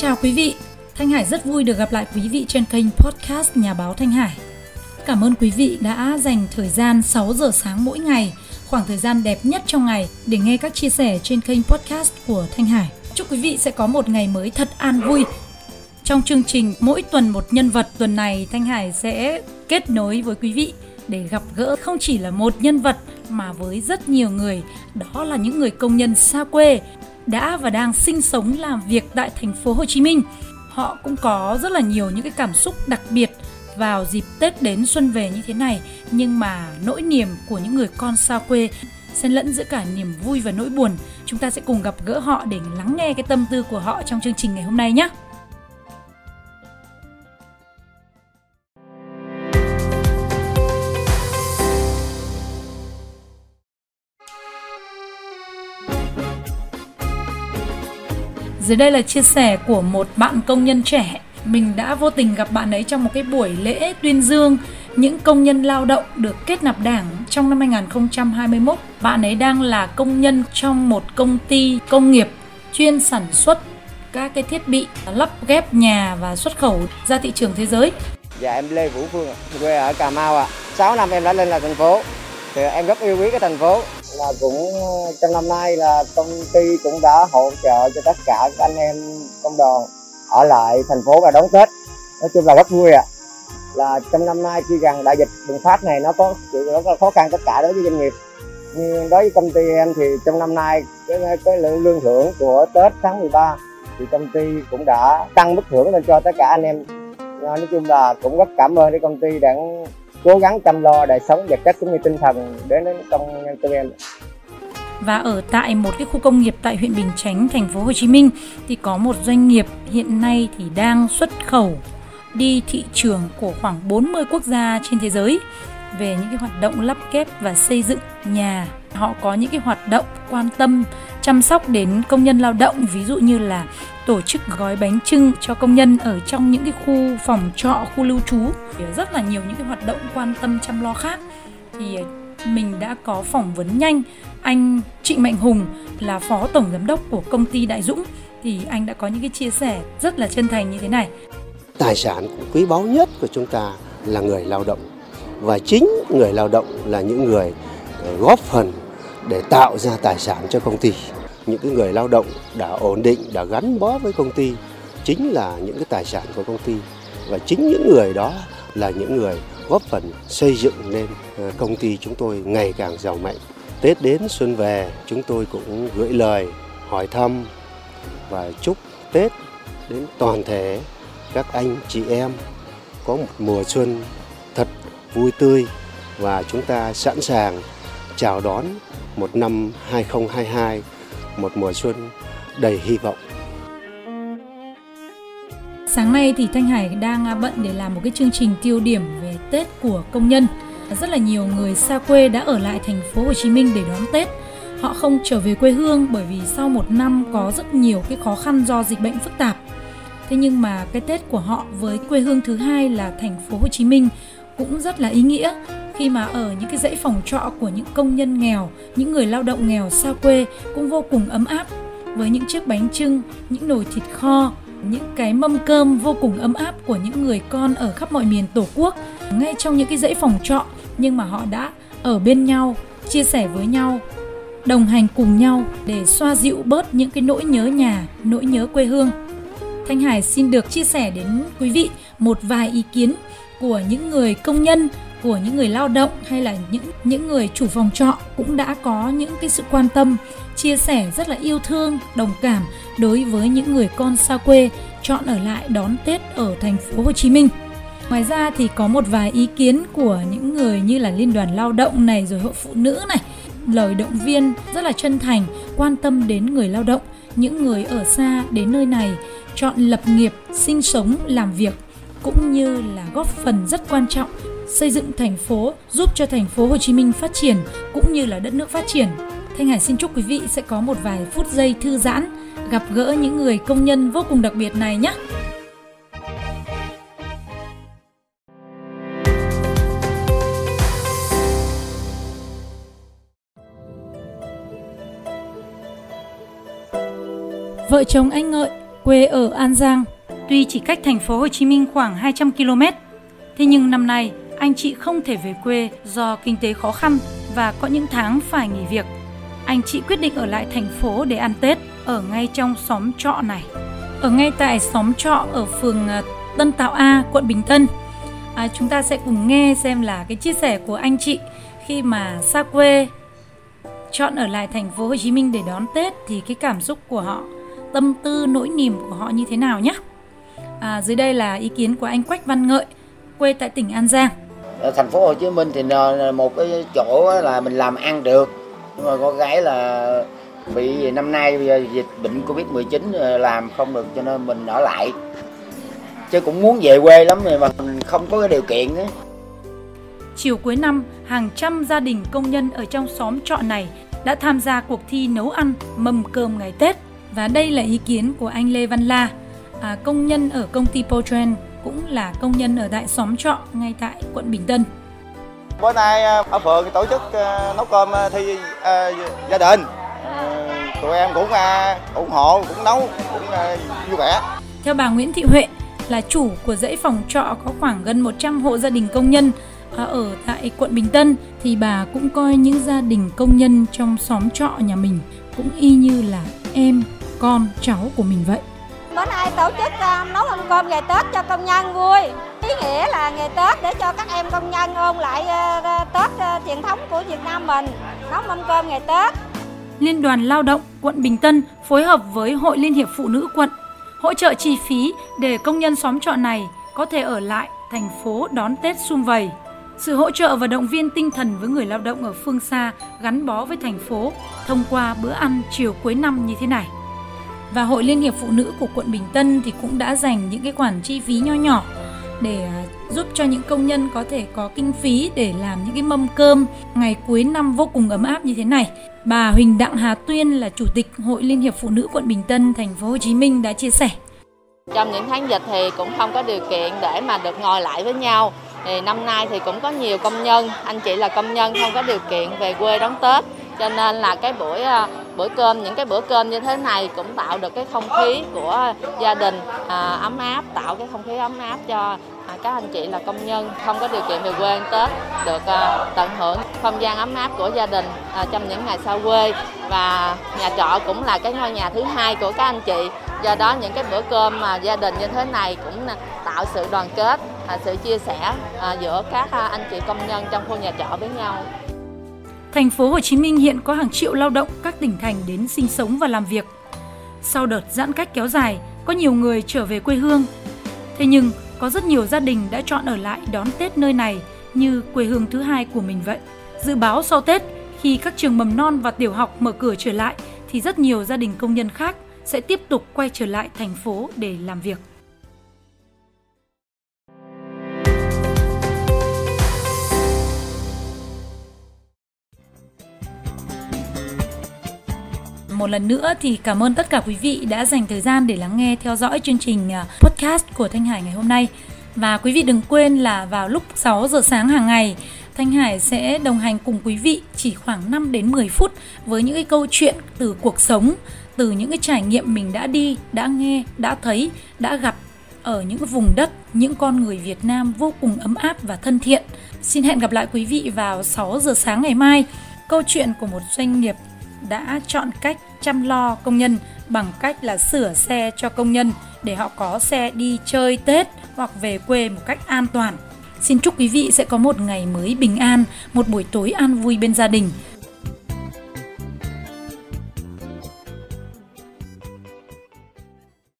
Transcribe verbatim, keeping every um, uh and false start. chào quý vị. Thanh Hải rất vui được gặp lại quý vị trên kênh podcast Nhà báo Thanh Hải. Cảm ơn quý vị đã dành thời gian sáu giờ sáng mỗi ngày, khoảng thời gian đẹp nhất trong ngày để nghe các chia sẻ trên kênh podcast của Thanh Hải. Chúc quý vị sẽ có một ngày mới thật an vui. Trong chương trình mỗi tuần một nhân vật, tuần này Thanh Hải sẽ kết nối với quý vị để gặp gỡ không chỉ là một nhân vật mà với rất nhiều người, đó là những người công nhân xa quê đã và đang sinh sống làm việc tại thành phố Hồ Chí Minh. Họ cũng có rất là nhiều những cái cảm xúc đặc biệt vào dịp Tết đến xuân về như thế này, nhưng mà nỗi niềm của những người con xa quê xen lẫn giữa cả niềm vui và nỗi buồn. Chúng ta sẽ cùng gặp gỡ họ để lắng nghe cái tâm tư của họ trong chương trình ngày hôm nay nhé. Dưới đây là chia sẻ của một bạn công nhân trẻ. Mình đã vô tình gặp bạn ấy trong một cái buổi lễ tuyên dương những công nhân lao động được kết nạp đảng trong năm hai không hai mốt. Bạn ấy đang là công nhân trong một công ty công nghiệp chuyên sản xuất các cái thiết bị lắp ghép nhà và xuất khẩu ra thị trường thế giới. Dạ, em Lê Vũ Phương, quê ở Cà Mau ạ. À. sáu năm em đã lên là thành phố, thì em rất yêu quý cái thành phố. Là cũng trong năm nay là công ty cũng đã hỗ trợ cho tất cả các anh em công đoàn ở lại thành phố và đón Tết, nói chung là rất vui ạ. À. Là trong năm nay khi rằng đại dịch bùng phát này nó có rất là khó khăn tất cả đối với doanh nghiệp, nhưng đối với công ty em thì trong năm nay cái, cái lương thưởng của Tết tháng mười ba thì công ty cũng đã tăng mức thưởng lên cho tất cả anh em. Nói chung là cũng rất cảm ơn cái công ty đã cố gắng chăm lo đời sống vật chất cũng như tinh thần đến công nhân tụi em. Và ở tại một cái khu công nghiệp tại huyện Bình Chánh, thành phố Hồ Chí Minh thì có một doanh nghiệp hiện nay thì đang xuất khẩu đi thị trường của khoảng bốn mươi quốc gia trên thế giới về những cái hoạt động lắp ghép và xây dựng nhà. Họ có những cái hoạt động quan tâm chăm sóc đến công nhân lao động, ví dụ như là tổ chức gói bánh chưng cho công nhân ở trong những cái khu phòng trọ, khu lưu trú, rất là nhiều những cái hoạt động quan tâm chăm lo khác. Thì mình đã có phỏng vấn nhanh anh Trịnh Mạnh Hùng là phó tổng giám đốc của công ty Đại Dũng, thì anh đã có những cái chia sẻ rất là chân thành như thế này. Tài sản quý báu nhất của chúng ta là người lao động, và chính người lao động là những người góp phần để tạo ra tài sản cho công ty. Những cái người lao động đã ổn định, đã gắn bó với công ty chính là những cái tài sản của công ty, và chính những người đó là những người góp phần xây dựng nên công ty chúng tôi ngày càng giàu mạnh. Tết đến xuân về, chúng tôi cũng gửi lời hỏi thăm và chúc Tết đến toàn thể các anh chị em có một mùa xuân thật vui tươi, và chúng ta sẵn sàng chào đón một năm hai không hai hai, một mùa xuân đầy hy vọng. Sáng nay thì Thanh Hải đang bận để làm một cái chương trình tiêu điểm về Tết của công nhân. Rất là nhiều người xa quê đã ở lại thành phố Hồ Chí Minh để đón Tết. Họ không trở về quê hương bởi vì sau một năm có rất nhiều cái khó khăn do dịch bệnh phức tạp. Thế nhưng mà cái Tết của họ với quê hương thứ hai là thành phố Hồ Chí Minh cũng rất là ý nghĩa, khi mà ở những cái dãy phòng trọ của những công nhân nghèo, những người lao động nghèo xa quê cũng vô cùng ấm áp, với những chiếc bánh chưng, những nồi thịt kho, những cái mâm cơm vô cùng ấm áp của những người con ở khắp mọi miền Tổ quốc, ngay trong những cái dãy phòng trọ, nhưng mà họ đã ở bên nhau, chia sẻ với nhau, đồng hành cùng nhau để xoa dịu bớt những cái nỗi nhớ nhà, nỗi nhớ quê hương. Thanh Hải xin được chia sẻ đến quý vị một vài ý kiến của những người công nhân, của những người lao động hay là những những người chủ phòng trọ cũng đã có những cái sự quan tâm, chia sẻ rất là yêu thương, đồng cảm đối với những người con xa quê chọn ở lại đón Tết ở thành phố Hồ Chí Minh. Ngoài ra thì có một vài ý kiến của những người như là Liên đoàn Lao động này, rồi Hội Phụ Nữ này, lời động viên rất là chân thành, quan tâm đến người lao động, những người ở xa đến nơi này chọn lập nghiệp, sinh sống, làm việc, cũng như là góp phần rất quan trọng xây dựng thành phố, giúp cho thành phố Hồ Chí Minh phát triển cũng như là đất nước phát triển. Thanh Hải xin chúc quý vị sẽ có một vài phút giây thư giãn, gặp gỡ những người công nhân vô cùng đặc biệt này nhé. Vợ chồng anh Ngợi quê ở An Giang. Tuy chỉ cách thành phố Hồ Chí Minh khoảng hai trăm ki lô mét, thế nhưng năm nay anh chị không thể về quê do kinh tế khó khăn và có những tháng phải nghỉ việc. Anh chị quyết định ở lại thành phố để ăn Tết ở ngay trong xóm trọ này. Ở ngay tại xóm trọ ở phường Tân Tạo A, quận Bình Tân. À, chúng ta sẽ cùng nghe xem là cái chia sẻ của anh chị khi mà xa quê chọn ở lại thành phố Hồ Chí Minh để đón Tết thì cái cảm xúc của họ, tâm tư, nỗi niềm của họ như thế nào nhé. À, dưới đây là ý kiến của anh Quách Văn Ngợi, quê tại tỉnh An Giang. Ở thành phố Hồ Chí Minh thì một cái chỗ là mình làm ăn được, nhưng mà có cái là vì năm nay dịch bệnh covid mười chín làm không được cho nên mình ở lại. Chứ cũng muốn về quê lắm rồi mà mình không có cái điều kiện ấy. Chiều cuối năm, hàng trăm gia đình công nhân ở trong xóm trọ này đã tham gia cuộc thi nấu ăn mâm cơm ngày Tết. Và đây là ý kiến của anh Lê Văn La, à, công nhân ở công ty Potren, cũng là công nhân ở tại xóm trọ ngay tại quận Bình Tân. Bữa nay ở phường tổ chức nấu cơm thi à, gia đình, à, tụi em cũng à, ủng hộ, cũng nấu, cũng à, vui vẻ. Theo bà Nguyễn Thị Huệ, là chủ của dãy phòng trọ có khoảng gần một trăm hộ gia đình công nhân ở tại quận Bình Tân, thì bà cũng coi những gia đình công nhân trong xóm trọ nhà mình cũng y như là em, con, cháu của mình vậy. Bữa nay tổ chức nấu ăn cơm ngày Tết cho công nhân vui. Ý nghĩa là ngày Tết để cho các em công nhân ôn lại Tết truyền thống của Việt Nam mình, nấu mâm cơm ngày Tết. Liên đoàn Lao động quận Bình Tân phối hợp với Hội Liên hiệp Phụ nữ quận hỗ trợ chi phí để công nhân xóm trọ này có thể ở lại thành phố đón Tết sum vầy. Sự hỗ trợ và động viên tinh thần với người lao động ở phương xa gắn bó với thành phố thông qua bữa ăn chiều cuối năm như thế này. Và Hội Liên hiệp Phụ nữ của quận Bình Tân thì cũng đã dành những cái khoản chi phí nho nhỏ để giúp cho những công nhân có thể có kinh phí để làm những cái mâm cơm ngày cuối năm vô cùng ấm áp như thế này. Bà Huỳnh Đặng Hà Tuyên là Chủ tịch Hội Liên hiệp Phụ nữ quận Bình Tân, thành phố Hồ Chí Minh đã chia sẻ. Trong những tháng dịch thì cũng không có điều kiện để mà được ngồi lại với nhau. Thì năm nay thì cũng có nhiều công nhân, anh chị là công nhân không có điều kiện về quê đón Tết. Cho nên là cái buổi bữa cơm, những cái bữa cơm như thế này cũng tạo được cái không khí của gia đình à, ấm áp, tạo cái không khí ấm áp cho à, các anh chị là công nhân không có điều kiện về quê ăn Tết được à, tận hưởng không gian ấm áp của gia đình à, trong những ngày xa quê. Và nhà trọ cũng là cái ngôi nhà thứ hai của các anh chị. Do đó những cái bữa cơm mà gia đình như thế này cũng tạo sự đoàn kết, à, sự chia sẻ à, giữa các à, anh chị công nhân trong khu nhà trọ với nhau. Thành phố Hồ Chí Minh hiện có hàng triệu lao động các tỉnh thành đến sinh sống và làm việc. Sau đợt giãn cách kéo dài, có nhiều người trở về quê hương. Thế nhưng, có rất nhiều gia đình đã chọn ở lại đón Tết nơi này như quê hương thứ hai của mình vậy. Dự báo sau Tết, khi các trường mầm non và tiểu học mở cửa trở lại, thì rất nhiều gia đình công nhân khác sẽ tiếp tục quay trở lại thành phố để làm việc. Một lần nữa thì cảm ơn tất cả quý vị đã dành thời gian để lắng nghe theo dõi chương trình podcast của Thanh Hải ngày hôm nay. Và quý vị đừng quên là vào lúc sáu giờ sáng hàng ngày, Thanh Hải sẽ đồng hành cùng quý vị chỉ khoảng năm đến mười phút với những cái câu chuyện từ cuộc sống, từ những cái trải nghiệm mình đã đi, đã nghe, đã thấy, đã gặp ở những vùng đất, những con người Việt Nam vô cùng ấm áp và thân thiện. Xin hẹn gặp lại quý vị vào sáu giờ sáng ngày mai. Câu chuyện của một doanh nghiệp đã chọn cách chăm lo công nhân bằng cách là sửa xe cho công nhân để họ có xe đi chơi Tết hoặc về quê một cách an toàn. Xin chúc quý vị sẽ có một ngày mới bình an, một buổi tối an vui bên gia đình.